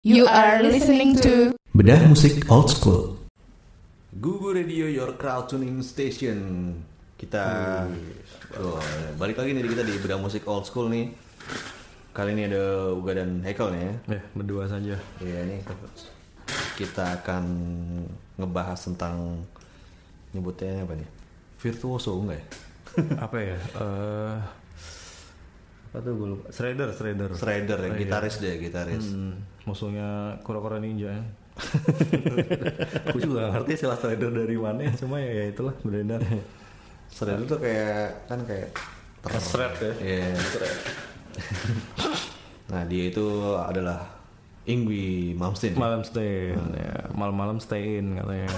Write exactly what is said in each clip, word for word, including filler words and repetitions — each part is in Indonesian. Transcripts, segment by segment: You are listening to Bedah Musik Old School. Gugu Radio, your crowd tuning station. Kita oh, balik lagi nih kita di Bedah Musik Old School nih. Kali ini ada Uga dan Hekel nih ya. Ya, berdua saja. Iya nih. Kita akan ngebahas tentang nyebutnya apa nih? Virtuoso enggak ya? Apa ya? Uh... Apa tuh gue lupa? Shredder, Shredder. Shredder ya, gitaris deh, gitaris. Hmm, musuhnya kura-kura ninja ya. Aku juga ngerti istilah Shredder dari mana, cuma ya, ya itulah beredar. Shredder tuh kayak, kan kayak ter-shred ya. Yeah. Nah dia itu adalah Yngwie Malmsteen. Malmsteen, hmm. ya. Malam-malam stay in katanya.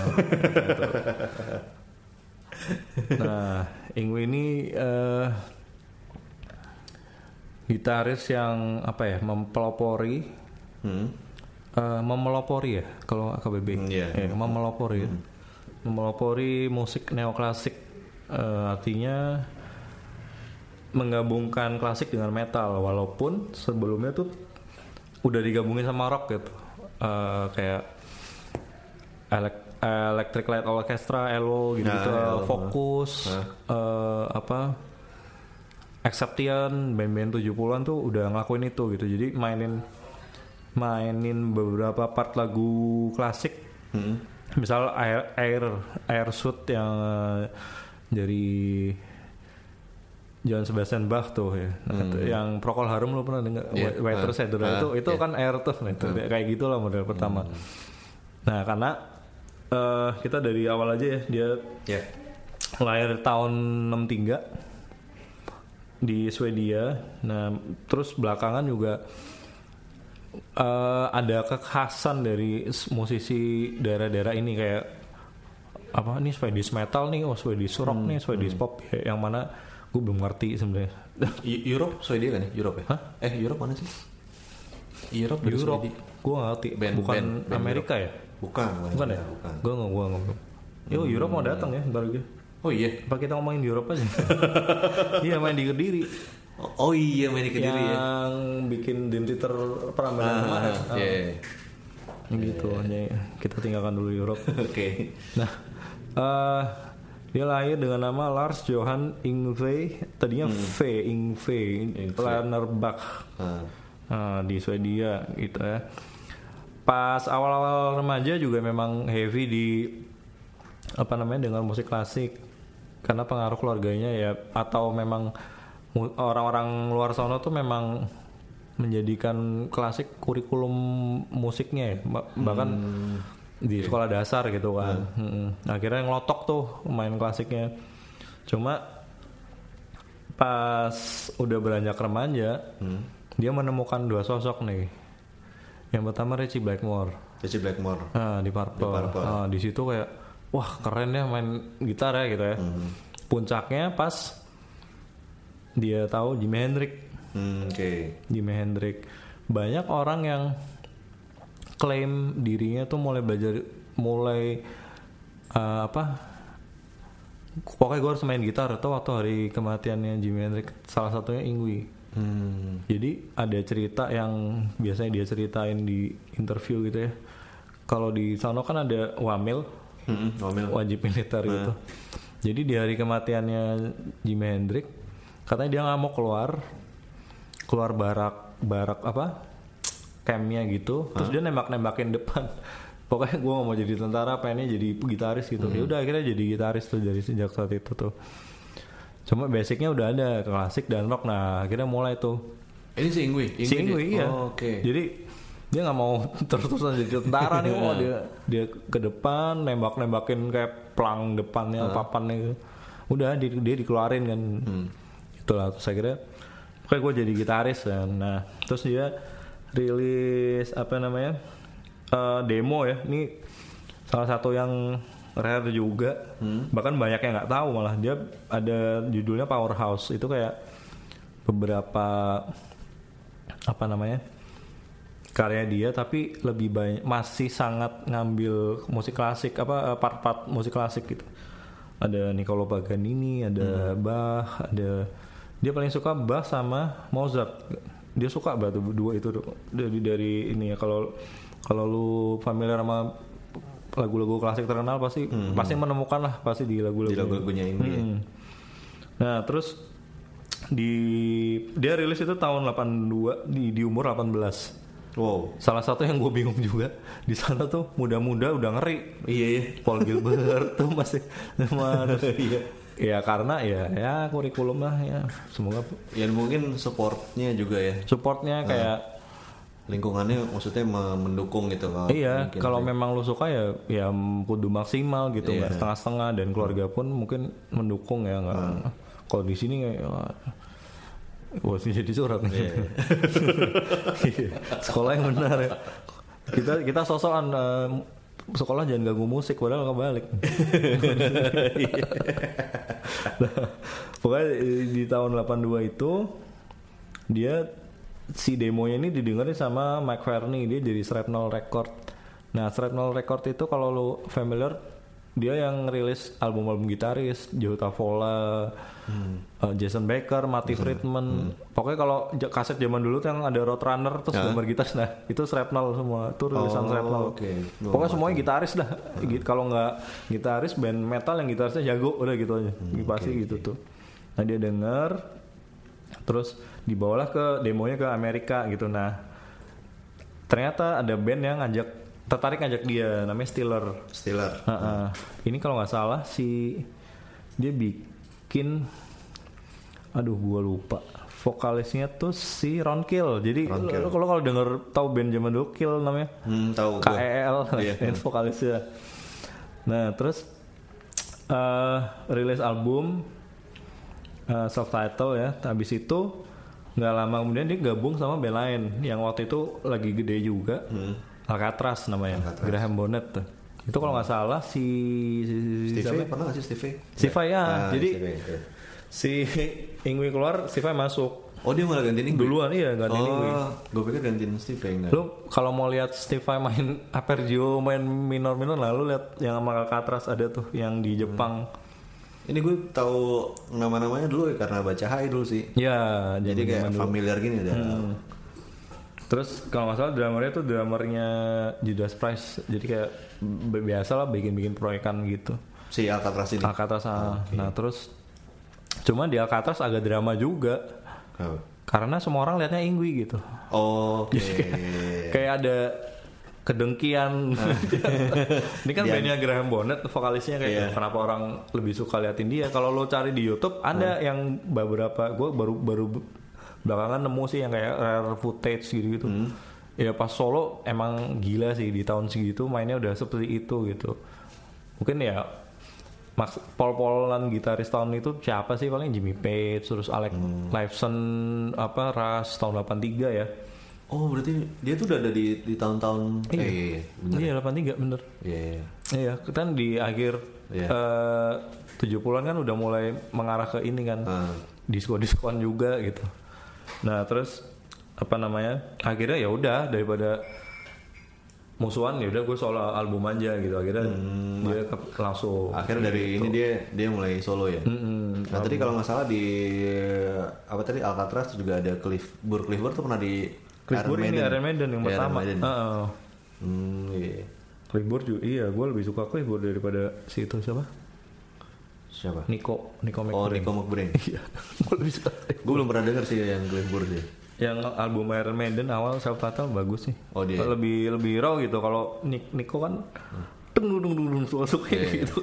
Nah, Yngwie ini... Uh, gitaris yang apa ya mempelopori, hmm. uh, memelopori ya kalau A K B B, hmm, yeah. ya, memelopori, hmm. memelopori musik neoklasik, uh, artinya menggabungkan klasik dengan metal walaupun sebelumnya tuh udah digabungin sama rock gitu, uh, kayak elek- Electric Light Orchestra, E L O gitu-gitu, nah, Focus, nah. Uh, apa? Acceptian, band-band tujuh puluhan tuh udah ngelakuin itu gitu. Jadi mainin mainin beberapa part lagu klasik. Hmm. Misal air air air suit yang dari John Sebastian Bach tuh ya. Hmm. Yang Procol Harum lo pernah dengar? Yeah. Waitress Adora uh, itu itu yeah. kan air tuh nah, itu hmm. kayak gitulah model pertama. Hmm. Nah, karena uh, kita dari awal aja ya dia yeah. lahir tahun enam puluh tiga di Swedia. Nah, terus belakangan juga uh, ada kekhasan dari musisi daerah-daerah ini kayak apa nih Swedish metal nih, oh Swedish rock hmm, nih, Swedish hmm. pop ya, yang mana gue belum ngerti sebenarnya. Europe Swedia kan ya? Europe ya? Hah? Eh Europe mana sih? Europe Europe. Gue nggak ngerti. Band, bukan band, band Amerika Europe. Ya? Bukan. Bukan ya? Bukan. Gue nggak gue nggak. Yo Europe mau datang ya baru gitu. Oh iya, apa kita ngomongin di Eropa sih? Iya main di Kediri. Oh iya main di Kediri yang ya. Yang bikin Dream Theater Prambanan ah, kemarin. Ah, iya. Ah. Gitu, yeah. Ya. Kita tinggalkan dulu Eropa. Oke. Okay. Nah, uh, dia lahir dengan nama Lars Johan Yngwie, tadinya hmm. V Yngwie, Planer Bach. Ah. Uh, di Swedia gitu ya. Pas awal-awal remaja juga memang heavy di apa namanya dengan musik klasik. Karena pengaruh keluarganya ya, atau memang orang-orang luar sana tuh memang menjadikan klasik kurikulum musiknya ya, bahkan hmm. di sekolah dasar gitu kan. Hmm. Akhirnya ngelotok tuh main klasiknya. Cuma pas udah beranjak remaja, hmm. dia menemukan dua sosok nih. Yang pertama Ritchie Blackmore. Ritchie Blackmore. Nah, di Purple. Nah, di situ kayak wah keren ya main gitar ya gitu ya. Mm-hmm. Puncaknya pas dia tahu Jimi Hendrix. Mm, Oke. Okay. Jimi Hendrix. Banyak orang yang klaim dirinya tuh mulai belajar mulai uh, apa? Pokoknya gue harus main gitar atau waktu hari kematiannya Jimi Hendrix. Salah satunya Yngwie. Mm. Jadi ada cerita yang biasanya dia ceritain di interview gitu ya. Kalau di sana kan ada wamil. Mm-hmm. Wajib militer nah. gitu. Jadi di hari kematiannya Jimi Hendrix, katanya dia nggak mau keluar, keluar barak barak apa, campnya gitu. Huh? Terus dia nembak-nembakin depan. Pokoknya gue nggak mau jadi tentara, pengennya jadi gitaris gitu. Mm-hmm. Ya udah akhirnya jadi gitaris tuh dari sejak saat itu tuh. Cuma basicnya udah ada klasik dan rock. Nah akhirnya mulai tuh. Ini si Yngwie. Si Yngwie ya. Oh, okay. Jadi dia nggak mau terus-terusan jadi tentara nih, oh dia dia ke depan nembak-nembakin kayak pelang depannya uh. papannya gitu. Udah dia, dia dikeluarin kan, hmm. itulah terus akhirnya kayak gue jadi gitaris kan. Nah terus dia rilis apa namanya uh, demo ya, ini salah satu yang rare juga, hmm. bahkan banyak yang nggak tahu malah. Dia ada judulnya Powerhouse, itu kayak beberapa apa namanya karya dia tapi lebih banyak masih sangat ngambil musik klasik apa part-part musik klasik gitu. Ada Niccolo Paganini, ada hmm. Bach, ada dia paling suka Bach sama Mozart. dia suka batu dua itu dari dari ini ya. Kalau kalau lu familiar sama lagu-lagu klasik terkenal pasti hmm. pasti menemukan lah pasti di lagu-lagu di lagu-lagunya ini. Hmm. Nah terus di dia rilis itu tahun delapan puluh dua di, di umur delapan belas. Wow, salah satu yang gue bingung juga di sana tuh muda-muda udah ngeri. Iya, iya. Paul Gilbert tuh masih mana? Iya. Ya karena ya ya kurikulum lah ya. Semoga ya mungkin supportnya juga ya. Supportnya kayak nah, lingkungannya maksudnya mendukung gitu kalau. Iya, kalau ya. Memang lo suka ya ya kudu maksimal gitu nggak iya. setengah-setengah dan keluarga pun mungkin mendukung ya nggak. Hmm. Kalau di sini nggak. Wah, ini jadi surat nih. Yeah. Sekolah yang benar ya. Kita kita sosokan uh, sekolah jangan ganggu musik, padahal kebalik. Nah, pokoknya di tahun delapan puluh dua itu dia si demonya ini didengarin sama Mike Varney, dia jadi Shrapnel Record. Nah, Shrapnel Record itu kalau lu familiar dia yang rilis album-album gitaris Joe Tavola, hmm. uh, Jason Becker, Marty Friedman. Hmm. Hmm. Pokoknya kalau kaset zaman dulu tuh yang ada Roadrunner terus huh? gambar gitar, nah itu Shrapnel semua, itu rilisan oh, Shrapnel. Okay. Pokoknya semuanya gitaris dah. Hmm. Kalau nggak gitaris band metal yang gitarisnya jago udah gitu aja, hmm, pasti okay, gitu okay. tuh. Nah dia denger, terus dibawalah ke demonya ke Amerika gitu. Nah ternyata ada band yang ngajak tertarik ngajak dia, namanya Stiller. Stiller. Uh-uh. Ini kalau nggak salah si dia bikin, aduh gue lupa. Vokalisnya tuh si Ron Keel. Jadi lo kalau denger tahu band zaman dulu Keel namanya. Hmm, tahu. K E L iya. Vokalisnya. Nah terus uh, rilis album uh, self title ya. Habis itu nggak lama kemudian dia gabung sama band lain yang waktu itu lagi gede juga. Hmm. Alcatrazz namanya, Alcatrazz. Graham Bonnet tuh. Itu kalau nggak salah si, si, si Steve Vai pernah nggak sih Steve Vai? Steve Vai ya, ah, jadi Steve. si Yngwie keluar, Steve Vai masuk. Oh dia malah gantiin Yngwie? Duluan iya gantiin Yngwie. Oh, gue pikir gantiin Steve Vai enggak. Lu kalau mau lihat Steve Vai main arpeggio, main minor-minor lah, lu lihat yang sama Alcatrazz ada tuh yang di Jepang. Hmm. Ini gue tahu nama-namanya dulu ya, karena baca Hai dulu sih. Ya, jadi, jadi kayak familiar dulu. Gini udah. Hmm. Terus kalau nggak salah drummernya tuh drummernya Judas Priest, jadi kayak biasa lah bikin-bikin proyekan gitu. Si Alcatrazz ini? Alcatrazz, oh, okay. Nah terus cuma di Alcatrazz agak drama juga, oh. Karena semua orang liatnya Yngwie gitu. Oh, okay. Jadi kayak, kayak ada kedengkian. Ah. Ini kan bandnya Graham Bonnet, vokalisnya kayak yeah. Kenapa orang lebih suka liatin dia? Kalau lo cari di YouTube ada hmm. yang beberapa, gue baru baru belakangan nemu sih yang kayak rare footage gitu-gitu. Hmm. Ya pas solo emang gila sih di tahun segitu mainnya udah seperti itu gitu. Mungkin ya maks- pol-polan gitaris tahun itu siapa sih paling Jimmy Page, terus Alex hmm. Lifeson apa Rush tahun delapan puluh tiga ya. Oh, berarti dia tuh udah ada di di tahun-tahun iya, eh, iya, bener. Iya, delapan puluh tiga bener. Iya. Iya, iya kan di akhir yeah. uh, tujuh puluhan kan udah mulai mengarah ke ini kan. Hmm. Diskon-diskon juga gitu. Nah terus apa namanya akhirnya ya udah daripada musuhan ya udah gue solo album aja gitu akhirnya hmm, dia ke- langsung akhirnya dari gitu. Ini dia dia mulai solo ya. Mm-hmm. Nah album. Tadi kalau nggak salah di apa tadi Alcatrazz juga ada Cliff Burr Cliff Burr tuh pernah di Cliff Burr ini Iron Maiden yang pertama. Iya, uh-uh. hmm, yeah. Cliff Burr juga iya gue lebih suka Cliff Burr daripada si itu siapa? Siapa? Nico, Nico McBrain. Oh, Nico McBrain. Iya. Gue belum pernah denger sih yang Cliff Burr sih. Yang album Iron Maiden awal self titled bagus sih. Oh, dia. Lebih lebih raw gitu. Kalau Nico kan tung dung dung dung suasuk gitu.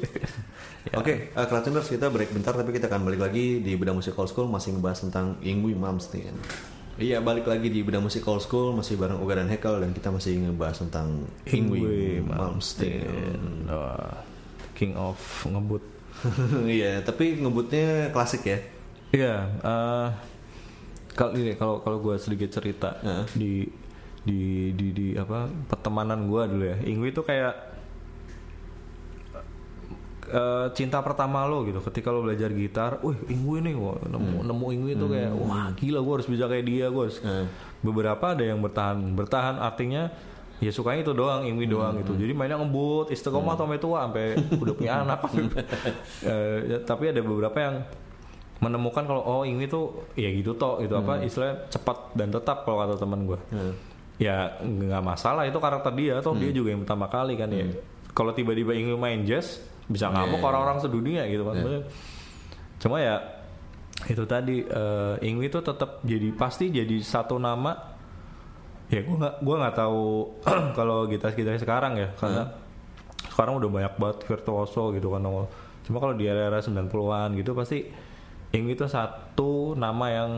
Oke, Kratuners kita break bentar tapi kita akan balik lagi di Bedah Musik Old School masih ngebahas tentang Yngwie Malmsteen. Iya, balik lagi di Bedah Musik Old School masih bareng Uga dan Hekel dan kita masih ngebahas tentang Yngwie Malmsteen. King of ngebut. Iya, tapi ngebutnya klasik ya. Iya, uh, kalau ini kalau kalau gue sedikit cerita uh. di, di di di apa pertemanan gue dulu ya. Yngwie itu kayak uh, cinta pertama lo gitu. Ketika lo belajar gitar, wih Yngwie nih, wah, nemu hmm. nemu Yngwie itu hmm. kayak wah gila gue harus bisa kayak dia gue. Uh. Beberapa ada yang bertahan bertahan artinya. Ya sukanya itu doang, Yngwie doang hmm. gitu. Jadi mainnya ngebut, istiqomah sampai hmm. tua, sampai udah punya anak. e, ya, tapi ada beberapa yang menemukan kalau oh ini tuh ya gitu toh itu hmm. apa istilahnya cepat dan tetap kalau kata teman gue. Hmm. Ya nggak masalah itu karakter dia toh hmm. dia juga yang pertama kali kan hmm. ya. Kalau tiba-tiba ingin main jazz bisa ngamuk yeah. orang-orang sedunia gitu kan. Yeah. Cuma ya itu tadi uh, Yngwie tuh tetap jadi pasti jadi satu nama. Ya gue nggak gue nggak tahu kalau gitaris-gitaris sekarang ya karena hmm. sekarang udah banyak banget virtuoso gitu kan. Cuma kalau di era-era sembilan puluhan gitu pasti Yngwie itu satu nama yang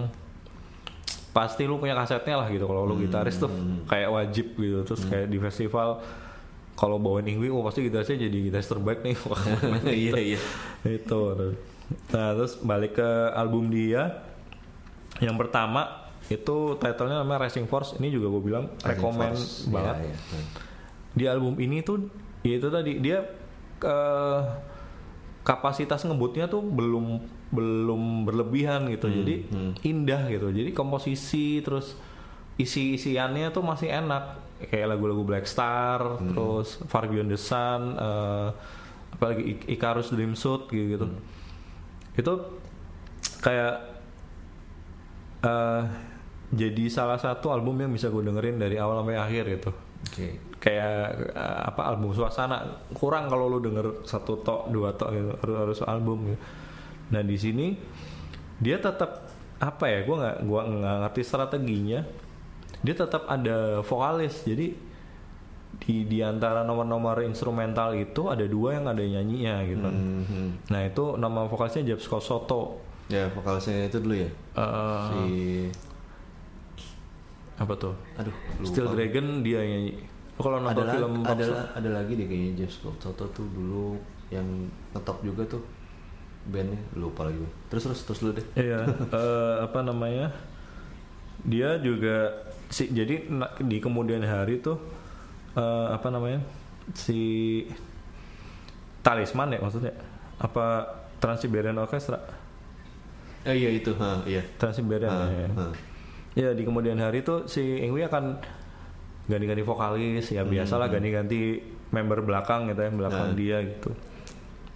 pasti lu punya kasetnya lah gitu. Kalau lu hmm. gitaris tuh kayak wajib gitu. Terus hmm. kayak di festival kalau bawain Yngwie, oh pasti gitarisnya jadi gitaris terbaik nih. Iya iya. Itu. Nah terus balik ke album dia yang pertama itu titlenya namanya Rising Force. Ini juga gue bilang rekomend banget. Ya, ya. Di album ini tuh, ya itu tadi dia uh, kapasitas ngebutnya tuh belum belum berlebihan gitu, hmm, jadi hmm. indah gitu, jadi komposisi terus isi-isiannya tuh masih enak kayak lagu-lagu Black Star, hmm. terus Far Beyond the Sun, uh, apalagi I- Icarus Dream Suite gitu, hmm. itu kayak uh, jadi salah satu album yang bisa gue dengerin dari awal sampai akhir gitu. Okay. Kayak uh, apa album suasana kurang kalau lo denger satu tok dua tok gitu, harus harus album gitu. Nah di sini dia tetap apa ya? Gue nggak gue nggak ngerti strateginya. Dia tetap ada vokalis. Jadi di di antara nomor-nomor instrumental itu ada dua yang ada nyanyinya gitu. Mm-hmm. Nah itu nama vokalisnya James Kosoto. Ya vokalisnya itu dulu ya. Uh, si apa tuh? Aduh. Steel lupa. Dragon dia nyanyi. Kalau nonton ada film ada, ada, ada lagi deh kayaknya James Kosoto tuh dulu yang ngetop juga tuh. Bandnya lupa lagi. Terus terus terus dulu deh. Iya. uh, apa namanya? Dia juga si jadi di kemudian hari tuh uh, apa namanya? Si Talisman ya maksudnya. Apa Trans-Siberian Orchestra? Eh iya itu. Ha, iya. Trans-Siberian ha, ya. Ha. Ya di kemudian hari tuh si Yngwie akan ganti-ganti vokalis ya biasalah hmm. ganti-ganti member belakang gitu ya, belakang nah. dia gitu.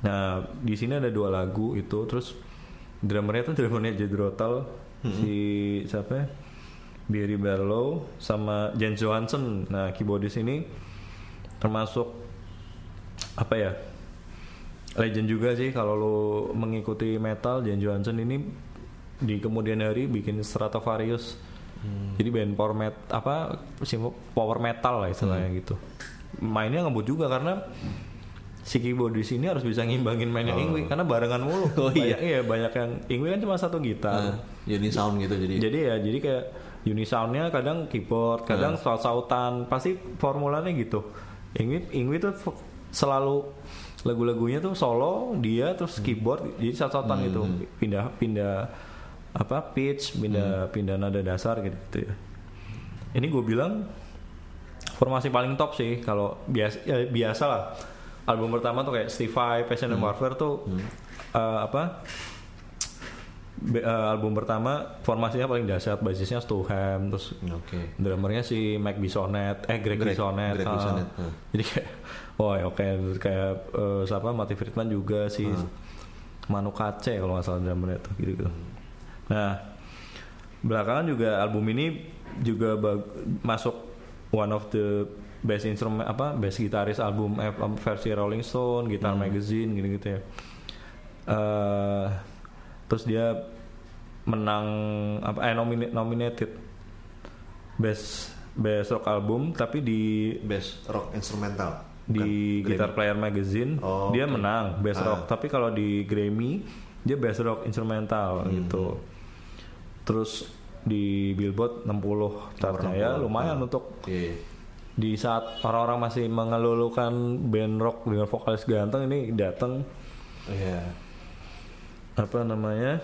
Nah di sini ada dua lagu itu terus drummernya tuh drummernya Jedrotal hmm. si siapa Barry Barlow sama Jens Johansson. Nah keyboardis ini termasuk apa ya legend juga sih kalau lo mengikuti metal. Jens Johansson ini di kemudian hari bikin Stratovarius hmm. jadi band power met apa power metal lah istilahnya hmm. gitu. Mainnya ngebut juga karena si keyboard di sini harus bisa ngimbangin mainnya oh. Yngwie karena barengan mulu. Oh iya. Banyak, iya banyak yang Yngwie kan cuma satu gitar. Uh, uni sound gitu jadi. Jadi ya jadi kayak uni soundnya kadang keyboard, kadang uh. saut-sautan, pasti formulanya gitu. Yngwie Yngwie tuh selalu lagu-lagunya tuh solo dia terus keyboard hmm. jadi saut-sautan hmm. gitu. Pindah-pindah apa pitch, pindah hmm. pindah nada dasar gitu, gitu ya. Ini gue bilang formasi paling top sih kalau biasa ya, biasalah. Album pertama tuh kayak Steve Vai, Passion and hmm. Warfare tuh hmm. uh, apa Be, uh, album pertama formasinya paling dahsyat, basisnya Stuham, terus okay. drummernya si Mike Bissonette, eh Greg, Greg Bissonette, Greg uh, Bissonette. Uh. jadi kayak, wah oh, oke okay. kayak uh, siapa Marty Friedman juga si uh. Manu Katché kalau nggak salah drummernya tuh gitu gitu. Hmm. Nah belakangan juga album ini juga bag- masuk one of the bass instrumen apa bass gitaris album versi Rolling Stone, Guitar hmm. Magazine gitu-gitu ya. Uh, terus dia menang apa eh, nomin- nominated best best rock album tapi di best rock instrumental di Grammy. Guitar Player Magazine oh, dia okay. menang best ah. rock tapi kalau di Grammy dia best rock instrumental hmm. gitu. Terus di Billboard enam puluh chartnya ya lumayan ah. untuk yeah. di saat orang-orang masih mengelulukan band rock dengan vokalis ganteng ini datang yeah. apa namanya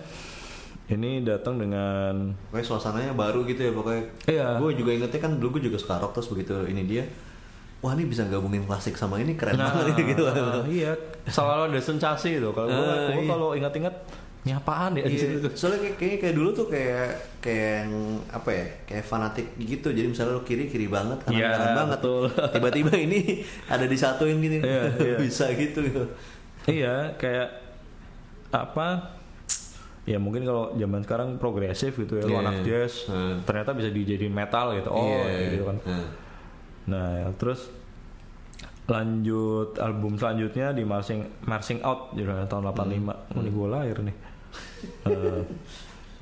ini datang dengan kayak suasananya baru gitu ya pokoknya yeah. gue juga ingetnya kan dulu gue juga suka rock terus begitu ini dia wah ini bisa gabungin klasik sama ini keren nah, banget gitu uh, iya selalu ada sensasi itu kalau gue uh, iya. kalau ingat-ingat ini apaan ya iya. di soalnya kayak kayak dulu tuh kayak kayak apa ya kayak fanatik gitu jadi misalnya lo kiri kiri banget kanan yeah, kanan banget betul. Tiba-tiba ini ada disatuin gini yeah, yeah. bisa gitu, gitu iya kayak apa ya mungkin kalau zaman sekarang progresif gitu ya, yeah. anak jazz hmm. ternyata bisa dijadiin metal gitu, oh yeah. gitu kan. Hmm. Nah terus lanjut album selanjutnya di Marching Marching Out judulnya tahun delapan puluh lima hmm. ini gue lahir nih. uh,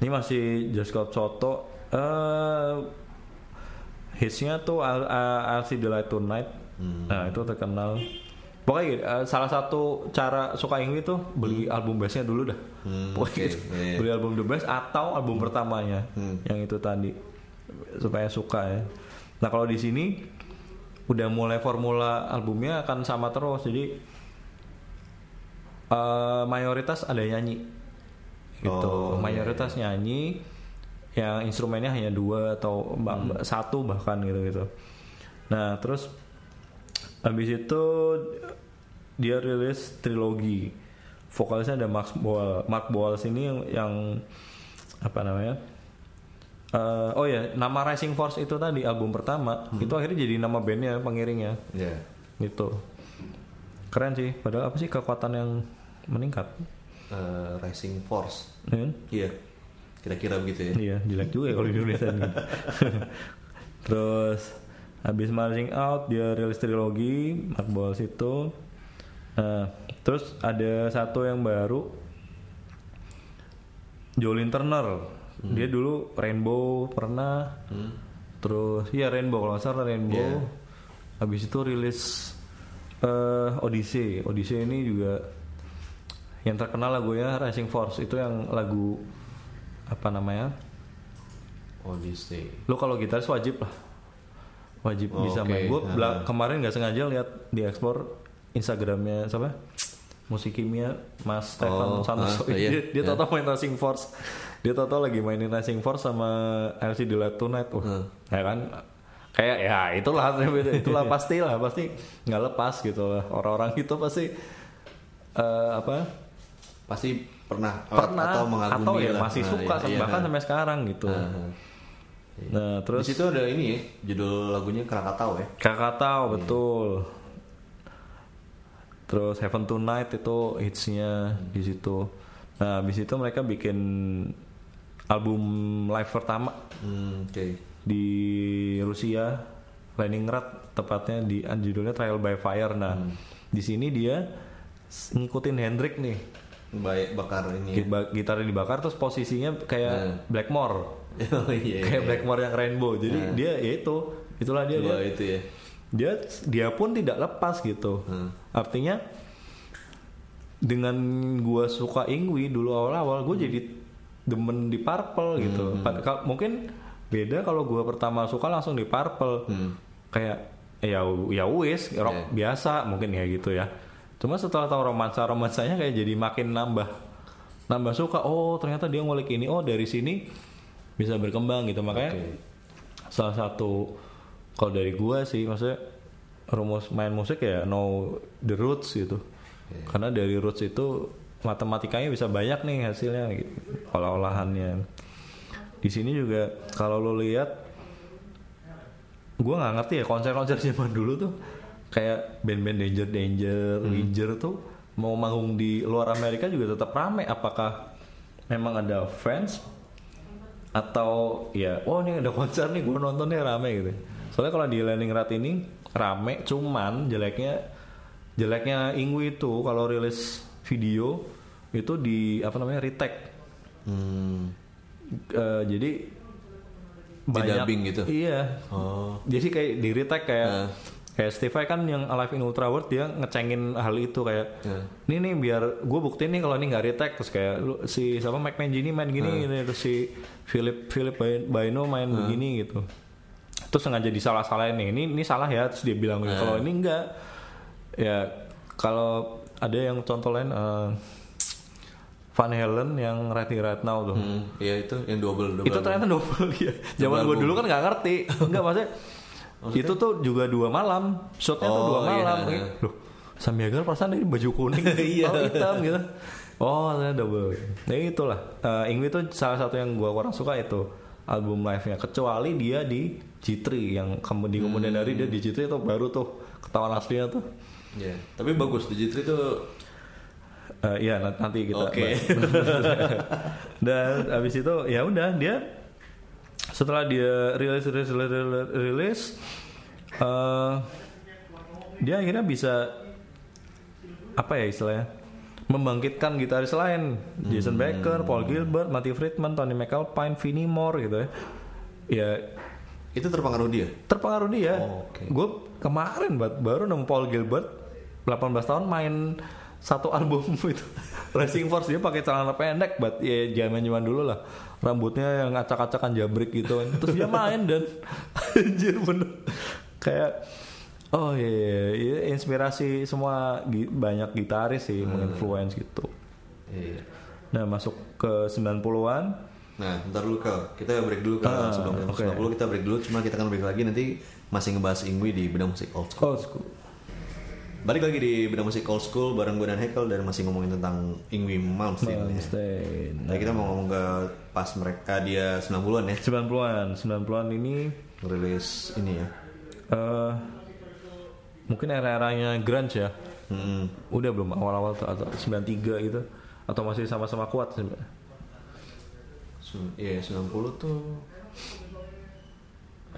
ini masih Jazz Club Soto. Uh, hitsnya tuh L C D Light Tonight. Hmm. Nah itu terkenal. Pokoknya uh, salah satu cara suka Yngwie tuh beli hmm. album bestnya dulu dah. Hmm, pokoknya okay. gitu. yeah. Beli album The Best atau album hmm. pertamanya hmm. yang itu tadi supaya suka ya. Nah kalau di sini udah mulai formula albumnya akan sama terus, jadi uh, mayoritas ada nyanyi gitu, oh, mayoritas yeah. nyanyi, yang instrumennya hanya dua atau hmm. satu bahkan gitu-gitu. Nah terus habis itu dia rilis trilogi, vokalisnya ada Mark Boal, Mark Boal sini yang, yang apa namanya? Uh, oh ya, nama Rising Force itu tadi album pertama hmm. itu akhirnya jadi nama bandnya, pengiringnya, yeah. gitu. Keren sih. Padahal apa sih kekuatan yang meningkat? Uh, Rising Force. Iya. Hmm? Yeah. Kira-kira begitu ya. Iya, jelek juga ya kalau di Indonesia. Gitu. Terus habis Marching Out dia rilis trilogi Mark Balls itu. Uh, terus ada satu yang baru, Jolin Turner. Dia hmm. dulu Rainbow pernah, hmm. terus ya Rainbow kalau nggak salah Rainbow. Yeah. Habis itu rilis uh, Odyssey. Odyssey ini juga yang terkenal lagunya Rising Force itu yang lagu apa namanya? Odyssey. Lo kalau gitaris wajib lah, wajib oh, bisa okay. main. Gue nah. kemarin nggak sengaja lihat di explore Instagramnya siapa? Musik Kimia Mas Stefan oh, Santoso. Ah, iya, dia dia iya. Toto main Rising Force. Dia Toto lagi mainin Rising Force sama L C D Light Tonight. Wah, hmm. ya kan kayak ya itulah itulah pastilah pasti nggak lepas gitu lah. Orang-orang itu pasti uh, apa? Pasti pernah, pernah atau mengagumi atau ya lah. Masih nah, suka iya, bahkan iya. sampai sekarang gitu. Uh-huh. Nah, iya. terus di situ ada ini ya, judul lagunya Krakatau ya. Krakatau betul. Iya. Terus Heaven Tonight itu hitsnya hmm. di situ. Nah, habis itu mereka bikin album live pertama hmm, okay. di Rusia, Leningrad tepatnya, di judulnya Trial by Fire. Nah, hmm. di sini dia ngikutin Hendrix nih, baik bakar ini. Gitarnya dibakar terus posisinya kayak nah. Blackmore, oh, yeah, kayak yeah. Blackmore yang Rainbow. Jadi nah. dia ya itu, itulah dia. Dua dia. Itu ya. Dia dia pun tidak lepas gitu. Hmm. Artinya dengan gua suka Yngwie dulu awal-awal gua hmm. jadi demen di Purple gitu. Hmm. Mungkin beda kalau gua pertama suka langsung di Purple. Hmm. Kayak ya ya wis rock yeah. biasa mungkin ya gitu ya. Cuma setelah tahu romansa-romansanya kayak jadi makin nambah. Nambah suka. Oh, ternyata dia ngulik ini. Oh, dari sini bisa berkembang gitu. Makanya okay. salah satu kalau dari gua sih maksudnya rumus main musik ya know the roots gitu. Yeah. Karena dari roots itu matematikanya bisa banyak nih hasilnya gitu, olah-olahannya. Di sini juga kalau lo lihat gua enggak ngerti ya konser-konser zaman dulu tuh kayak band-band Danger Danger, hmm. Wizard tuh mau manggung di luar Amerika juga tetap ramai. Apakah memang ada fans atau ya oh ini ada konser nih gua nontonnya ramai gitu. Soalnya kalau di Leningrad ini rame, cuman jeleknya jeleknya Yngwie itu kalau rilis video itu di apa namanya retake. Hmm. Uh, jadi banyak dubbing gitu. Iya. Oh. Jadi kayak di retake kayak uh. kayak Steve Vai kan yang Alive in Ultra World dia ngecengin hal itu kayak ini uh. nih biar gue buktiin nih kalau ini nggak retake terus kayak si siapa Mike Mangini main gini, uh. gini terus si Philip Philip Baino main uh. begini gitu. Terus sengaja disalah-salahin nih, ini ini salah ya, terus dia bilang eh. kalau ini enggak ya. Kalau ada yang contoh lain uh, Van Halen yang Right Here Right Now tuh hmm, ya itu yang double double itu ternyata double ya. Zaman gue dulu kan nggak ngerti nggak maksudnya, maksudnya itu tuh juga dua malam shotnya oh, tuh dua malam iya. Loh Samyagar perasaan ini baju kuning hitam hitam gitu oh ternyata double ya itulah uh, Yngwie tuh salah satu yang gue kurang suka itu album live-nya, kecuali dia di G tiga yang di kemudian hari hmm. dia di G tiga itu baru tuh ketahuan aslinya tuh. Iya. Yeah. Tapi bagus di G tiga tuh Uh, iya nanti kita. Oke. Okay. Dan abis itu ya udah dia setelah dia rilis rilis rilis, rilis uh, dia akhirnya bisa apa ya istilahnya membangkitkan gitaris lain, Jason hmm. Becker, Paul Gilbert, Marty Friedman, Tony McAlpine, Vinnie Moore gitu ya. Ya itu terpengaruh dia. Terpengaruh dia. Oh, okay. Gue kemarin baru nemu Paul Gilbert delapan belas tahun main satu album itu Rising Force, dia pakai celana pendek buat ya zaman-zaman dulu lah, rambutnya yang acak-acakan jabrik gitu, terus dia main dan anjir bener kayak oh ya yeah, yeah, inspirasi semua banyak gitaris sih hmm. menginfluence gitu. Yeah. Nah masuk ke sembilan puluhan. Nah bentar dulu Kal, kita break dulu Kal, sebelum ke sembilan puluh kita break dulu, cuma kita akan break lagi nanti masih ngebahas Yngwie di bidang musik old school. Old school. Balik lagi di Beda Musik Old School bareng gue dan Hekel dan masih ngomongin tentang Yngwie Malmsteen. Malmsteen. Nah, kita mau ngomong ke pas mereka dia sembilan puluhan ya. sembilan puluhan, sembilan puluhan ini rilis ini ya. Uh, mungkin era-eranya grunge ya. Hmm. Udah belum awal-awal atau sembilan puluh tiga gitu atau masih sama-sama kuat sih. Iya, sembilan puluh tuh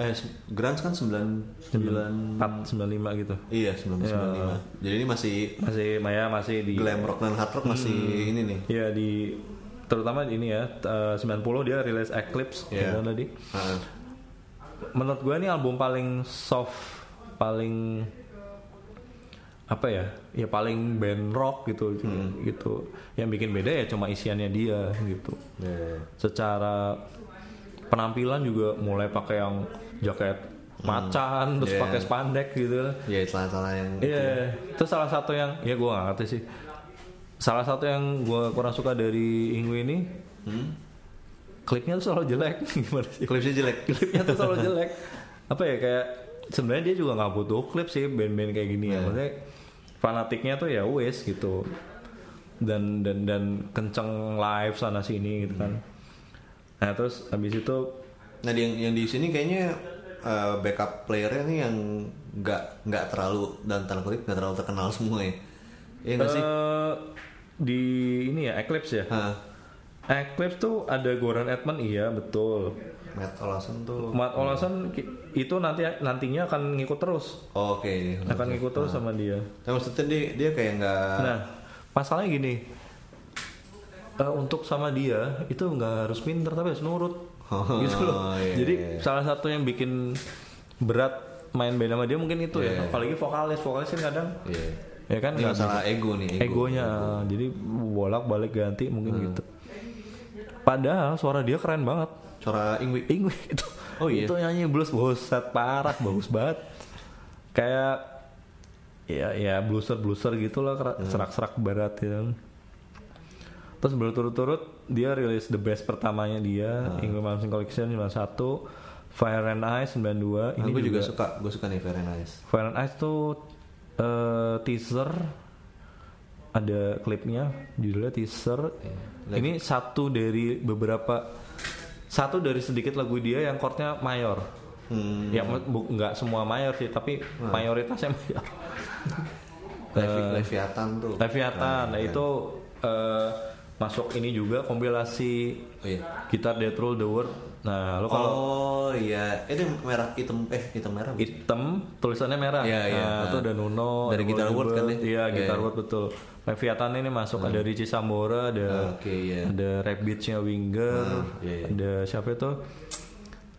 Eh, grunge kan sembilan puluh sembilan, sembilan puluh empat, sembilan puluh lima gitu. Iya, sembilan puluh sembilan, ya. sembilan puluh lima. Jadi ini masih masih Maya masih di glam rock dan hard rock masih hmm, ini nih. Iya, di terutama ini ya, sembilan puluh dia rilis Eclipse yeah. gitu tadi. Uh-huh. Menurut gue ini album paling soft, paling apa ya? Ya paling band rock gitu hmm. gitu. Yang bikin beda ya cuma isiannya dia gitu. Yeah. Secara penampilan juga mulai pakai yang jaket macan, hmm, terus yeah. pakai spandek gitu. Iya, yeah, salah-salah yang. Iya, yeah. Terus salah satu yang, ya gue nggak ngerti sih. Salah satu yang gue kurang suka dari Yngwie ini, hmm? klipnya tuh selalu jelek. Gimana sih? Klipnya jelek. Klipnya tuh selalu jelek. Apa ya kayak sebenarnya dia juga nggak butuh klip sih band-band kayak gini yeah. ya. Maksudnya fanatiknya tuh ya wes gitu. Dan dan dan kenceng live sana sini gitu kan. Hmm. Nah terus habis itu, nah yang yang di sini kayaknya uh, backup player-nya nih yang nggak nggak terlalu dan tanda kutip nggak terlalu terkenal semua ya. Iya nggak uh, sih? Di ini ya Eclipse ya. Ha. Eclipse tuh ada Goran Edman iya betul. Matt Olson tuh. Matt Olson hmm. itu nanti nantinya akan ngikut terus. Oh, oke. Okay. Akan ngikut terus ha. sama dia. Nah, maksudnya dia dia kayak nggak. Nah masalahnya gini. Uh, untuk sama dia itu nggak harus pinter tapi harus nurut oh, gitu loh. Yeah, jadi yeah. salah satu yang bikin berat main band sama dia mungkin itu yeah. ya. Apalagi vokalis, vokalis kan kadang yeah. ya kan nggak salah ego nih. Ego, egonya ego. Jadi bolak-balik ganti mungkin hmm. gitu. Padahal suara dia keren banget. Suara Yngwie Yngwie itu. Oh iya. Yeah. Itu nyanyi blues boset parah, bagus banget. Kayak ya ya blueser-blueser gitulah hmm. serak-serak barat gitu. Terus berturut-turut dia rilis The Best pertamanya dia, hmm. Yngwie Malmsteen Collection sembilan puluh satu, Fire and Ice sembilan puluh dua. Ini nah, gue juga, juga suka, gue suka nih Fire and Ice. Fire and Ice tuh uh, teaser, ada klipnya, judulnya teaser. Yeah. Ini satu dari beberapa, satu dari sedikit lagu dia yang chordnya mayor. Hmm. Ya bu, nggak semua mayor sih, tapi hmm. mayoritasnya mayor. uh, Leviathan tuh. Leviathan, nah, nah itu. Uh, masuk ini juga kompilasi oh, iya. Gitar That Rule The World. Nah, lo kalau oh iya, itu merah hitam eh hitam merah. Hitam tulisannya merah. Iya, iya. Nah, nah, itu ada Nuno dari Gitar World kan ya. Iya, Gitar World betul. Leviathan ini masuk hmm. ada Ritchie Sambora, ada okay, yeah. ada Rabbits-nya Winger, hmm, yeah, yeah. ada siapa itu?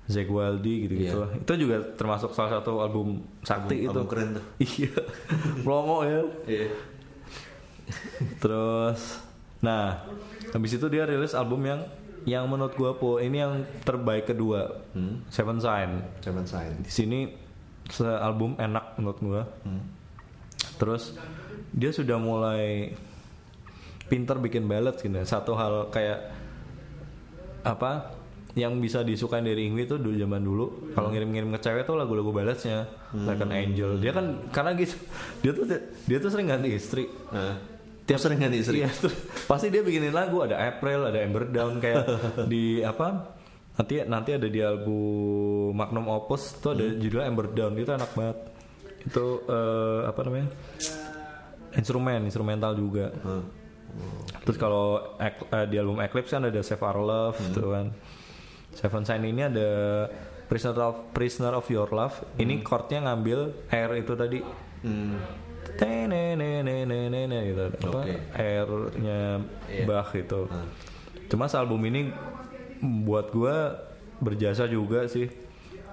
Zeg Waldy gitu-gitu yeah. lah. Itu juga termasuk salah satu album sakti album, itu. Album keren tuh. Iya. Plongo ya. Iya. Terus nah, habis itu dia rilis album yang yang menurut gua po ini yang terbaik kedua, hmm? Seven Sign. Seven Sign. Di sini album enak menurut gua. Hmm. Terus dia sudah mulai pinter bikin ballad gitu. Satu hal kayak apa yang bisa disukain dari Yngwie itu dulu zaman dulu. Kalau ngirim-ngirim ke cewek tuh lagu-lagu balladsnya, hmm. Like an Angel. Dia kan karena gitu dia tuh dia tuh sering ganti istri. Nah. Tiap sering ganti istri. Iya, pasti dia bikinin lagu ada April, ada Ember Down kayak di apa? Nanti nanti ada di album Magnum Opus tuh ada hmm. judulnya Ember Down, itu enak banget. Itu uh, apa namanya? Instrumen, instrumental juga. Hmm. Terus kalau di album Eclipse kan ada Save Our Love, hmm. tuh kan. Seven Sign ini ada Prisoner of, Prisoner of Your Love. Hmm. Ini chordnya ngambil air itu tadi. Hmm. Tenenenenenene gitu. Apa? Okay. Airnya yeah. Bach gitu. Hmm. Cuma album ini buat gue berjasa juga sih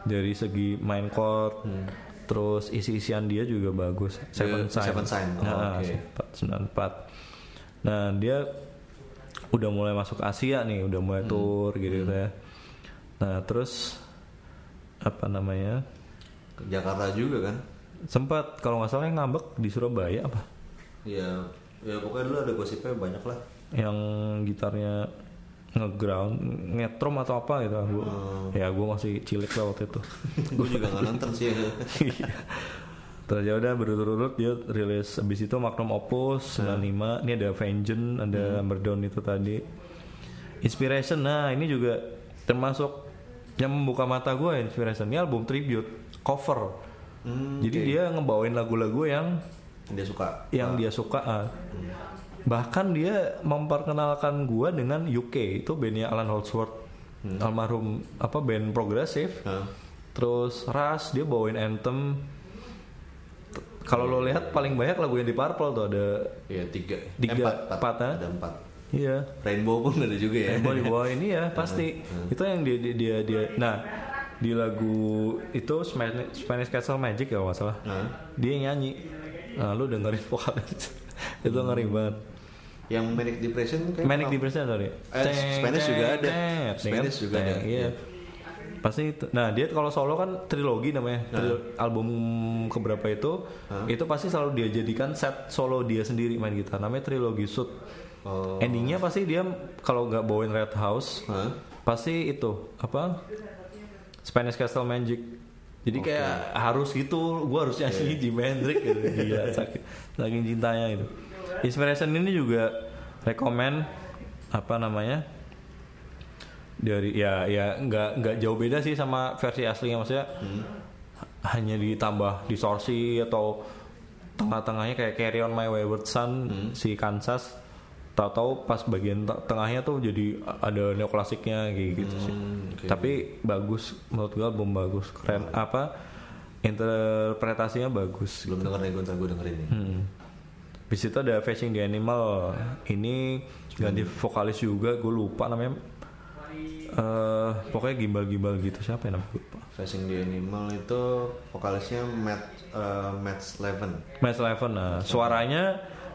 dari segi main chord. Hmm. Terus isi-isian dia juga bagus. Seven Sign. Seven Sign. Nah, sembilan puluh empat. Nah dia udah mulai masuk Asia nih, udah mulai hmm. tour gitu hmm. ya. Nah terus apa namanya? Ke Jakarta juga kan? Sempat kalau nggak salah yang ngambek di Surabaya apa? Iya, ya pokoknya dulu ada gosipnya banyak lah. Yang gitarnya ngeground, ngetrum atau apa gitu? Gua, hmm. ya gue masih cilik lah waktu itu. Gue juga nggak nonton sih. Terus ya udah berurut-urut dia rilis abis itu Magnum Opus sembilan puluh lima, ini ada Vengeance, ada hmm. Ember Down itu tadi, Inspiration, nah ini juga termasuk yang membuka mata gue. Inspiration ini album tribute cover, hmm, jadi okay. dia ngebawain lagu-lagu yang dia suka, yang ah. dia suka, ah. hmm. bahkan dia memperkenalkan gue dengan U K itu bandnya Alan Holdsworth, hmm. almarhum apa band progresif, hmm. terus Rush dia bawain Anthem. Kalau lo lihat paling banyak lagu yang di Purple tuh ada ya, tiga, tiga, empat, empat, empat, ada empat. Iya. Rainbow pun ada juga ya. Rainbow di bawah ini ya pasti. Uh-huh. Itu yang dia dia dia. Nah di lagu itu Spanish, Spanish Castle Magic ya kalau nggak salah. Uh-huh. Dia nyanyi. Nah, lo dengerin vokalnya itu hmm. ngeri banget. Yang Manic Depression kayak Manic apa? Depression tadi. Eh, Spanish juga ada. Spanish juga ada. Iya. Pasti itu. Nah dia kalau solo kan trilogi namanya, Tril- nah. album keberapa itu, huh? itu pasti selalu dia jadikan set solo dia sendiri main gitar, namanya trilogi shoot. Oh. Endingnya pasti dia kalau nggak bawain Red House, huh? pasti itu apa Spanish Castle Magic. Jadi okay. kayak harus gitu, gue harus nyanyi okay. Jimi Hendrix gitu, gila saking, saking cintanya itu. Inspiration ini juga rekomend apa namanya? Dari ya ya nggak nggak jauh beda sih sama versi aslinya, maksudnya hmm. hanya ditambah distorsi atau tengah-tengahnya kayak Carry On My Wayward Son hmm. si Kansas, tahu-tahu pas bagian t- tengahnya tuh jadi ada neoklasiknya kayak gitu hmm, sih okay. Tapi bagus menurut gue, album bagus keren hmm. apa interpretasinya bagus. Belum gitu. Dengerin gue, gue dengerin ini hmm. Bis itu ada Facing the Animal, ini ganti hmm. vokalis juga, gue lupa namanya. Uh, pokoknya gimbal-gimbal gitu, siapa yang namanya lupa. Facing the Animal itu vokalisnya Matt uh, Matt Levin. Matt Levin, nah Matt suaranya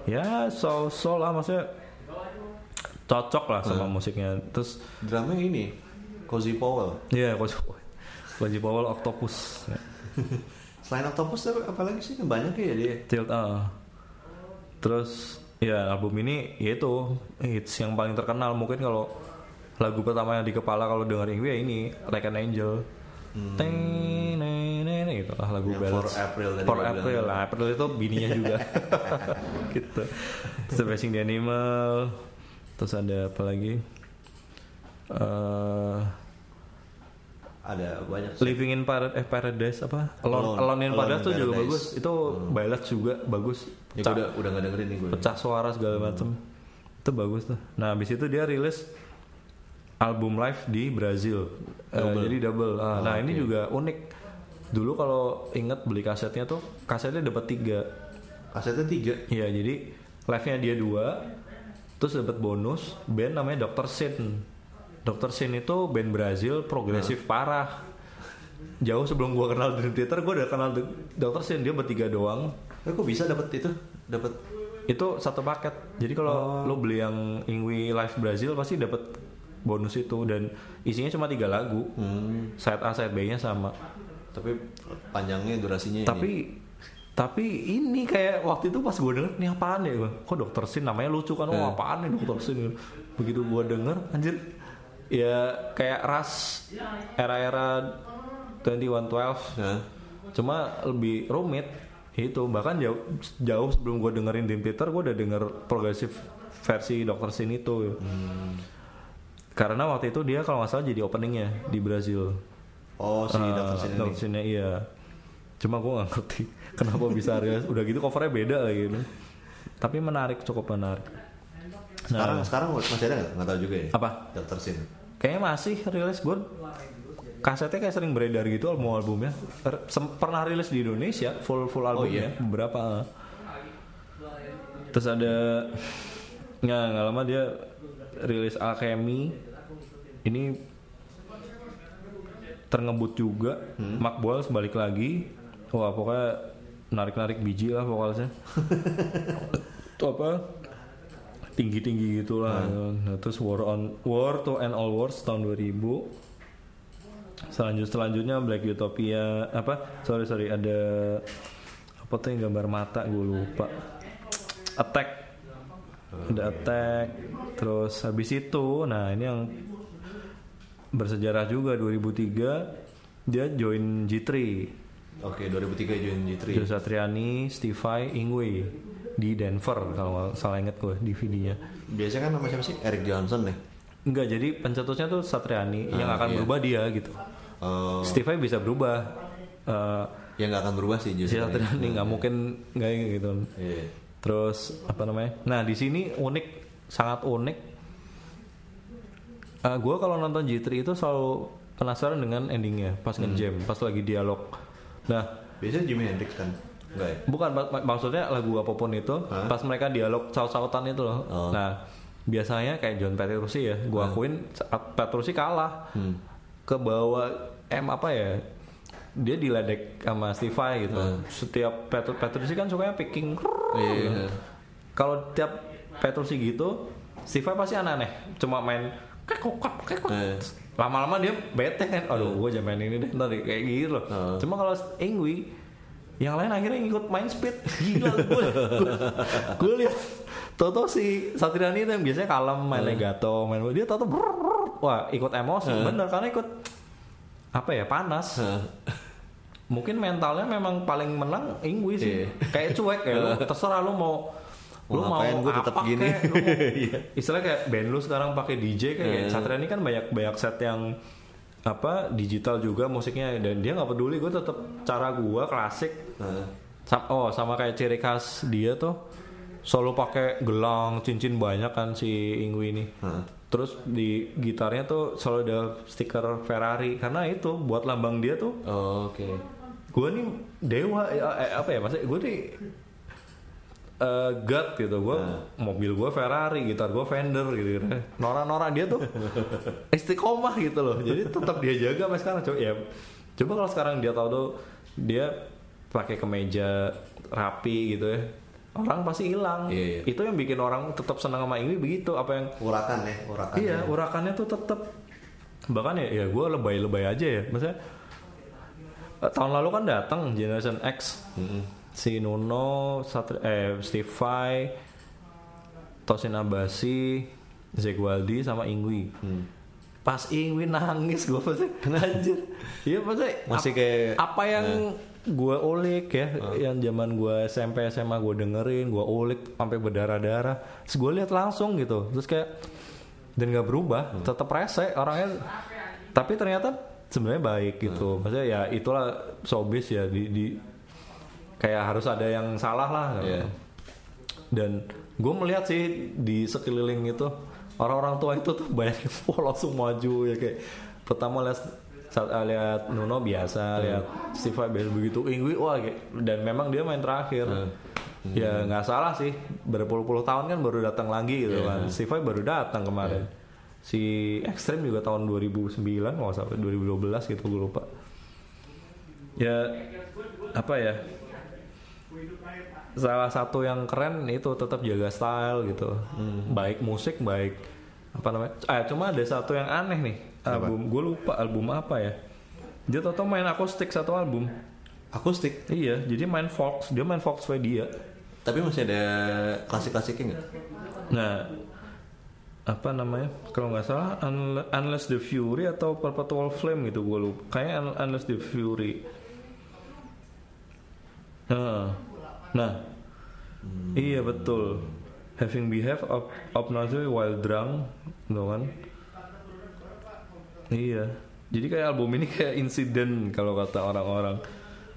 ya so-so lah, maksudnya cocok lah sama uh. musiknya. Terus drumnya ini Cozy Powell. Iya yeah, Cozy Powell. Cozy Powell Octopus. Selain Octopus apalagi sih, banyak ya dia. Tilt uh. Terus ya album ini yaitu hits yang paling terkenal mungkin. Kalau lagu pertama yang di kepala kalau denger Yngwie ya ini Like an Angel. Hmm. Teng nene gitu lah lagu ballads. For April lah. April itu bininya juga. Gitu. Facing the Animal. Terus ada apa lagi? Uh, ada banyak. Sih. Living in Paradise, eh, Paradise apa? Alone, Alone, Alone in Paradise tuh juga bagus. Itu hmm. ballads juga bagus. Pecah, ya, udah udah enggak dengerin nih gue. Pecah suara segala hmm. macam. Itu bagus tuh. Nah, habis itu dia rilis album live di Brazil, double. Uh, jadi double. Uh, oh, nah okay. ini juga unik. Dulu kalau inget beli kasetnya tuh kasetnya dapat tiga. Kasetnya tiga? Iya, jadi live-nya dia dua, terus dapat bonus band namanya dokter Sin. dokter Sin itu band Brazil progresif huh? parah. Jauh sebelum gue kenal Dream Theater, gue udah kenal dokter Sin, dia bertiga doang. Eh, kok bisa dapat itu? Dapat itu satu paket. Jadi kalau oh. lo beli yang Yngwie live Brazil pasti dapat bonus itu, dan isinya cuma tiga lagu, hmm. side A side B nya sama, tapi panjangnya durasinya tapi ini. Tapi ini kayak waktu itu pas gue denger ini apaan ya, kok dokter Sin namanya lucu kan, wah eh. oh, apaan nih dokter Sin, begitu gue denger anjir ya kayak Ras era-era dua satu satu dua eh. cuma lebih rumit itu. Bahkan jauh jauh sebelum gue dengerin Dream Theater gue udah denger progresif versi dokter Sin itu. hmm. Karena waktu itu dia kalau nggak salah jadi openingnya di Brazil. Oh si uh, dokter Sin ini. Iya. Cuma gue nggak ngerti kenapa bisa rilis. Udah gitu covernya beda lagi. Tapi menarik, cukup menarik. Sekarang nah. sekarang masih ada nggak? Nggak tahu juga ya. Apa? dokter Sin. Kayaknya masih rilis, gue kasetnya kayak sering beredar gitu, album-albumnya pernah rilis di Indonesia, full full albumnya, oh, iya? beberapa. Terus ada nggak nggak lama dia rilis Alchemy, ini terngebut juga, hmm? Mark Boles balik lagi, wah pokoknya narik-narik biji lah vokalnya, itu apa? Tinggi-tinggi gitulah. Nah. Terus War on War to End All Wars tahun dua ribu. Selanjut selanjutnya Black Utopia apa? Sorry sorry ada apa tuh yang gambar mata gue lupa. Attack. Ada Attack. Terus habis itu, nah ini yang bersejarah juga dua ribu tiga dia join G tiga. Oke, dua ribu tiga join G tiga. Joe Satriani, Steve Vai, Yngwie di Denver kalau salah inget gue D V D-nya. Biasanya kan nama siapa sih? Eric Johnson nih. Enggak, jadi pencetusnya tuh Satriani ah, yang akan iya. berubah dia gitu. Uh, Steve Vai bisa berubah. Uh, yang nggak akan berubah sih justru. Satriani nggak mungkin nggak gitu. Iya. Terus apa namanya? Nah di sini unik, sangat unik. Uh, gue kalau nonton G tiga itu selalu penasaran dengan endingnya pas ngejam, hmm. pas lagi dialog. Nah biasanya Jimi Hendrix kan. Right. Bukan mak- maksudnya lagu apapun itu huh? pas mereka dialog saut-sautan itu loh. Oh. Nah, biasanya kayak John Petrucci ya, gua akuin saat Petrucci kalah. Hmm. Ke bawah M apa ya? Dia diledek sama Steve Vai gitu. Hmm. Setiap Petru- Petrucci kan sukanya picking. Yeah. Kalau tiap Petrucci gitu, Steve Vai pasti aneh-aneh. Cuma main kekok kekok. Yeah. Lama-lama dia bete kan. Aduh, gua jangan main ini deh ntar kayak gitu loh. Hmm. Cuma kalau Yngwie yang lain akhirnya ngikut main speed. Gila gue. Gue lihat Toto si Satriani itu yang biasanya kalem main hmm. legato, main dia Toto brrrr. Wah, ikut emosi hmm. bener karena ikut apa ya? Panas. Hmm. Mungkin mentalnya memang paling menang Yngwie sih. Yeah. Kayak cuek ya lu. Terserah lu mau lu mau, mau gue tetap gini. Kayak, lu, istilahnya kayak band lu sekarang pakai D J kayak hmm. Satriani kan banyak-banyak set yang apa digital juga musiknya dan dia nggak peduli, gue tetap cara gue klasik. Nah. Oh sama kayak ciri khas dia tuh selalu pakai gelang, cincin banyak kan si Yngwie ini. Nah. Terus di gitarnya tuh selalu ada stiker Ferrari karena itu buat lambang dia tuh. Oh, Oke. Okay. Gue nih dewa eh, apa ya maksudnya gue nih uh, God gitu gue. Nah. Mobil gue Ferrari, gitar gue Fender gitu. Nora-nora dia tuh istiqomah gitu loh. Jadi tetap dia jaga sampai sekarang. Coba ya, coba kalau sekarang dia tahu tuh dia pakai kemeja rapi gitu ya. Orang pasti hilang. Iya, iya. Itu yang bikin orang tetap senang sama Yngwie begitu. Apa yang urakan ya, urakan. Iya, urakannya tuh tetap bahkan ya, ya gue lebay-lebay aja ya. Maksudnya tahun lalu kan datang Generation X. Mm-hmm. Si Nuno, Satri, eh, Steve Vai, Tosin Abasi, Zegwaldi sama Yngwie. Hmm. Pas Yngwie nangis gue pasti anjir. Iya pasti masih ap, kayak apa yang nah. gue ulik ya, huh? yang zaman gue S M P S M A gue dengerin, gue ulik sampai berdarah-darah. Terus gue lihat langsung gitu. Terus kayak dan enggak berubah, hmm. tetap rese orangnya. Tapi ternyata sebenarnya baik gitu. Hmm. Maksudnya ya itulah showbiz ya di, di kayak harus ada yang salah lah yeah. Dan gue melihat sih di sekeliling itu orang-orang tua itu tuh banyak oh, langsung maju ya kayak pertama lihat saat lihat Nuno biasa mm. lihat Steve Vai begitu Yngwie wah kayak, dan memang dia main terakhir mm. ya nggak mm. salah sih berpuluh-puluh tahun kan baru datang lagi gitu yeah. kan Steve Vai baru datang kemarin yeah. Si Extreme juga tahun dua ribu sembilan nggak sampai dua ribu dua belas gitu gue lupa ya apa ya salah satu yang keren itu tetap jaga style gitu hmm. baik musik baik apa namanya eh, cuma ada satu yang aneh nih album gue lupa album apa ya dia Toto main akustik satu album akustik iya jadi main folk dia main folk Swedia tapi masih ada klasik-klasiknya nggak nah apa namanya kalau nggak salah Unless the Fury atau Perpetual Flame gitu gue lupa kayaknya Unless the Fury. Nah, nah. Hmm. Iya betul. Having behaved ob- obnoxiously while drunk, gitu kan? Iya. Jadi kayak album ini kayak insiden kalau kata orang-orang.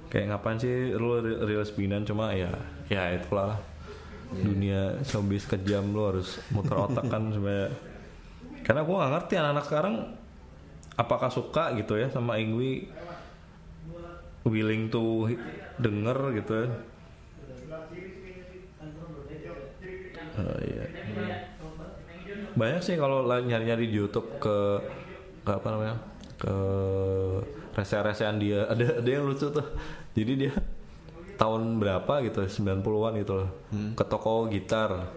Kayak ngapain sih lu rilis binan cuma ya, ya itulah. yeah. dunia showbiz kejam, lu harus muter otak kan sebenarnya. Karena gue nggak ngerti anak-anak sekarang apakah suka gitu ya sama Yngwie, willing to denger gitu ya. Oh, iya. Banyak sih kalau nyari-nyari di YouTube ke, ke apa namanya, ke rese-resean dia, ada ada yang lucu tuh. Jadi dia tahun berapa gitu, sembilan puluhan gitu loh, hmm. ke toko gitar.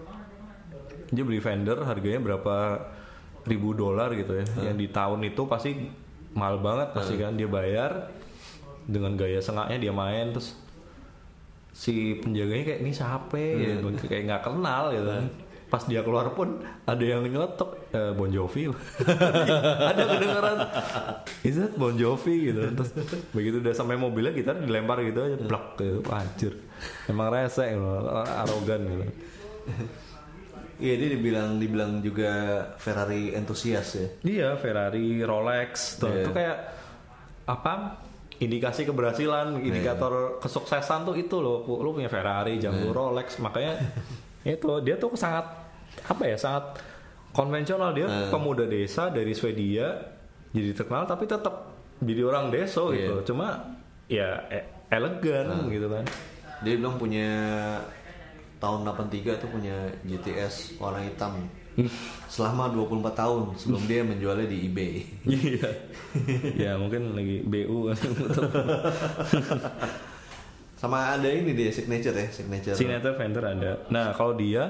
Dia beli Fender harganya berapa ribu dolar gitu ya. Hmm. Yang di tahun itu pasti mahal banget pasti hmm. kan, dia bayar dengan gaya sengaknya dia main, terus si penjaganya kayak ini siapa ya, hmm. gitu, kayak nggak kenal gitu. Hmm. Pas dia keluar pun ada yang nyeletuk eh, Bon Jovi. Ada kedengeran is that Bon Jovi gitu. Terus begitu udah sampai mobilnya gitar dilempar gitu aja, blak gitu. Anjir. Emang rese gitu, arogan gitu. Iya, dia dibilang dibilang juga Ferrari entusias ya. Iya, Ferrari, Rolex tuh. Yeah. Itu kayak apa? Indikasi keberhasilan, indikator yeah. kesuksesan tuh itu loh. Lu punya Ferrari, jam yeah. Rolex, makanya itu dia tuh sangat apa ya, sangat konvensional dia, hmm. pemuda desa dari Swedia jadi terkenal tapi tetap jadi orang deso yeah. gitu, cuma ya elegan hmm. gitu kan. Dia bilang punya tahun delapan puluh tiga tuh punya G T S warna hitam selama dua puluh empat tahun sebelum dia menjualnya di eBay. Iya. Ya mungkin lagi B U sama ada ini dia signature ya, signature. Signature Fender ada. Nah kalau dia,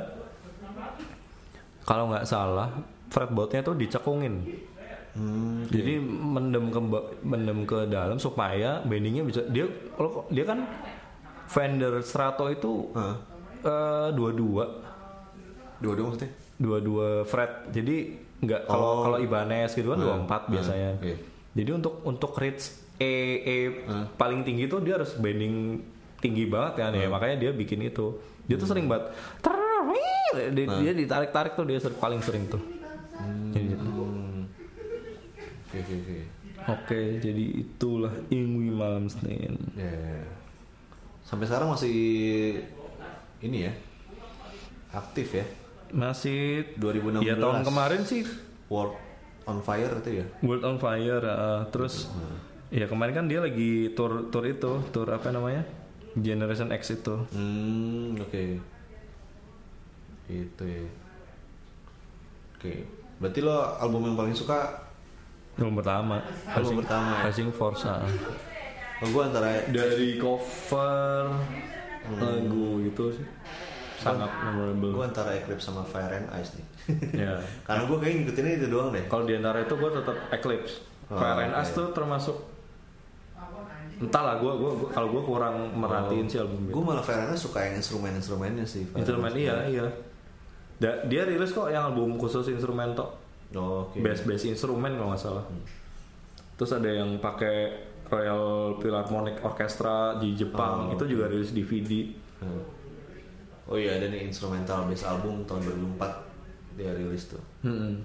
kalau nggak salah fretboardnya tuh dicekungin, hmm, jadi iya. mendem ke mendem ke dalam supaya bendingnya bisa. Dia kalau dia kan Fender Strato itu huh? uh, dua dua, dua dua maksudnya? Dua dua fret. Jadi nggak kalau oh. kalau Ibanez gitu kan dua hmm. empat biasanya. Hmm. Okay. Jadi untuk untuk reach E E hmm. paling tinggi tuh dia harus bending tinggi banget kan ya, hmm. makanya dia bikin itu. Dia tuh hmm. sering banget ter- dia, hmm. dia ditarik-tarik tuh, dia ser- paling sering tuh. Hmm. Jadi gitu. Oke, okay, okay. okay, jadi itulah Yngwie Malmsteen. Yeah. Sampai sekarang masih ini ya, aktif ya. Masih dua ribu enam belas. Ya tahun kemarin sih World on Fire itu ya. World on Fire, uh, terus hmm. ya kemarin kan dia lagi tour tour itu, tour apa namanya? Generation X itu. Hmm, oke. Okay. Itu ya. Oke. Okay. Berarti lo album yang paling suka album pertama. Album Rising, pertama. Rising Force. Ah. Oh, gue antara dari cover hmm. lagu gitu sih. Sangat memorable. Gue antara Eclipse sama Fire and Ice nih. Yeah. Karena gue kayak ngikutinnya itu doang deh. Kalau di antara itu gue tetap Eclipse. Oh, Fire and Ice okay. tuh termasuk entahlah, gue gue kalau gue kurang merhatiin oh, sih album itu. Gue malah Ferrana suka yang instrumen-instrumennya sih. Instrumen iya iya. Da, dia rilis kok yang album khusus instrumen tok. Oh, okay. Bass-bass instrumen kalau nggak salah. Hmm. Terus ada yang pakai Royal Philharmonic Orchestra di Jepang, oh, itu okay. juga rilis D V D. Hmm. Oh iya, ada nih instrumental bass album tahun dua ribu empat dia rilis tuh. Hmm.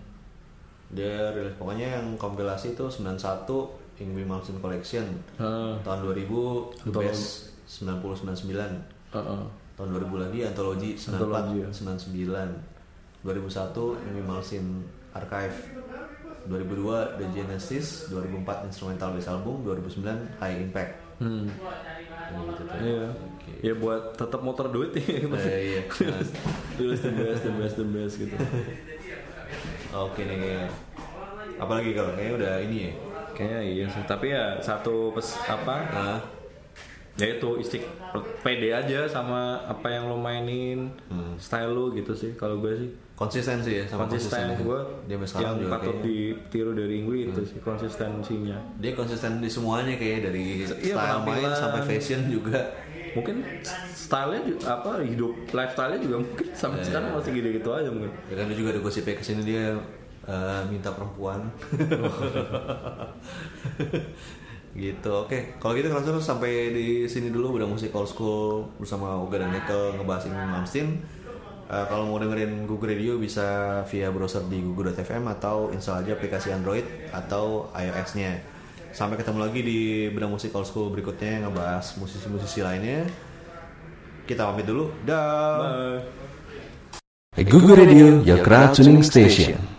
Dia rilis pokoknya yang kompilasi tuh sembilan puluh satu Yngwie Malmsteen Collection, uh, tahun dua ribu, Best sembilan puluh sembilan puluh sembilan, uh-uh. tahun dua ribu lagi Antologi sembilan puluh empat sembilan puluh sembilan, dua ribu satu Yngwie Malmsteen Archive, dua ribu dua The Genesis, dua ribu empat Instrumental Bass Album, dua ribu sembilan High Impact. Hmm. Nah, gitu, yeah. okay. Ya buat tetap motor duit ya. Iya. Terus the best, the best, the best gitu. Oke okay, nih. Apalagi kalau kayaknya udah ini ya. Kayaknya iya sih, tapi ya satu pes, apa nah. ya itu istik pede aja sama apa yang lo mainin, hmm. style lo gitu sih kalau gue sih. Konsistensi ya sama konsistensi gue yang patut ditiru dari Yngwie hmm. itu sih konsistensinya. Dia konsisten di semuanya kayak dari iya, style main sampai fashion juga. Mungkin stylenya juga, apa hidup lifestyle-nya juga mungkin sampai yeah. sekarang masih gitu-gitu aja mungkin. Ya kan juga ada gosipnya kesini dia Uh, minta perempuan gitu. Oke okay. Kalau gitu langsung sampai di sini dulu Udah Musik Old School bersama Oga dan Nekel ngebahas Yngwie Malmsteen. uh, Kalau mau dengerin Google Radio bisa via browser di google dot f m atau install aja aplikasi Android atau iOS nya. Sampai ketemu lagi di Bedah Musik Old School berikutnya yang ngebahas musisi-musisi lainnya. Kita pamit dulu. Dah. Google Radio, your crowd tuning station.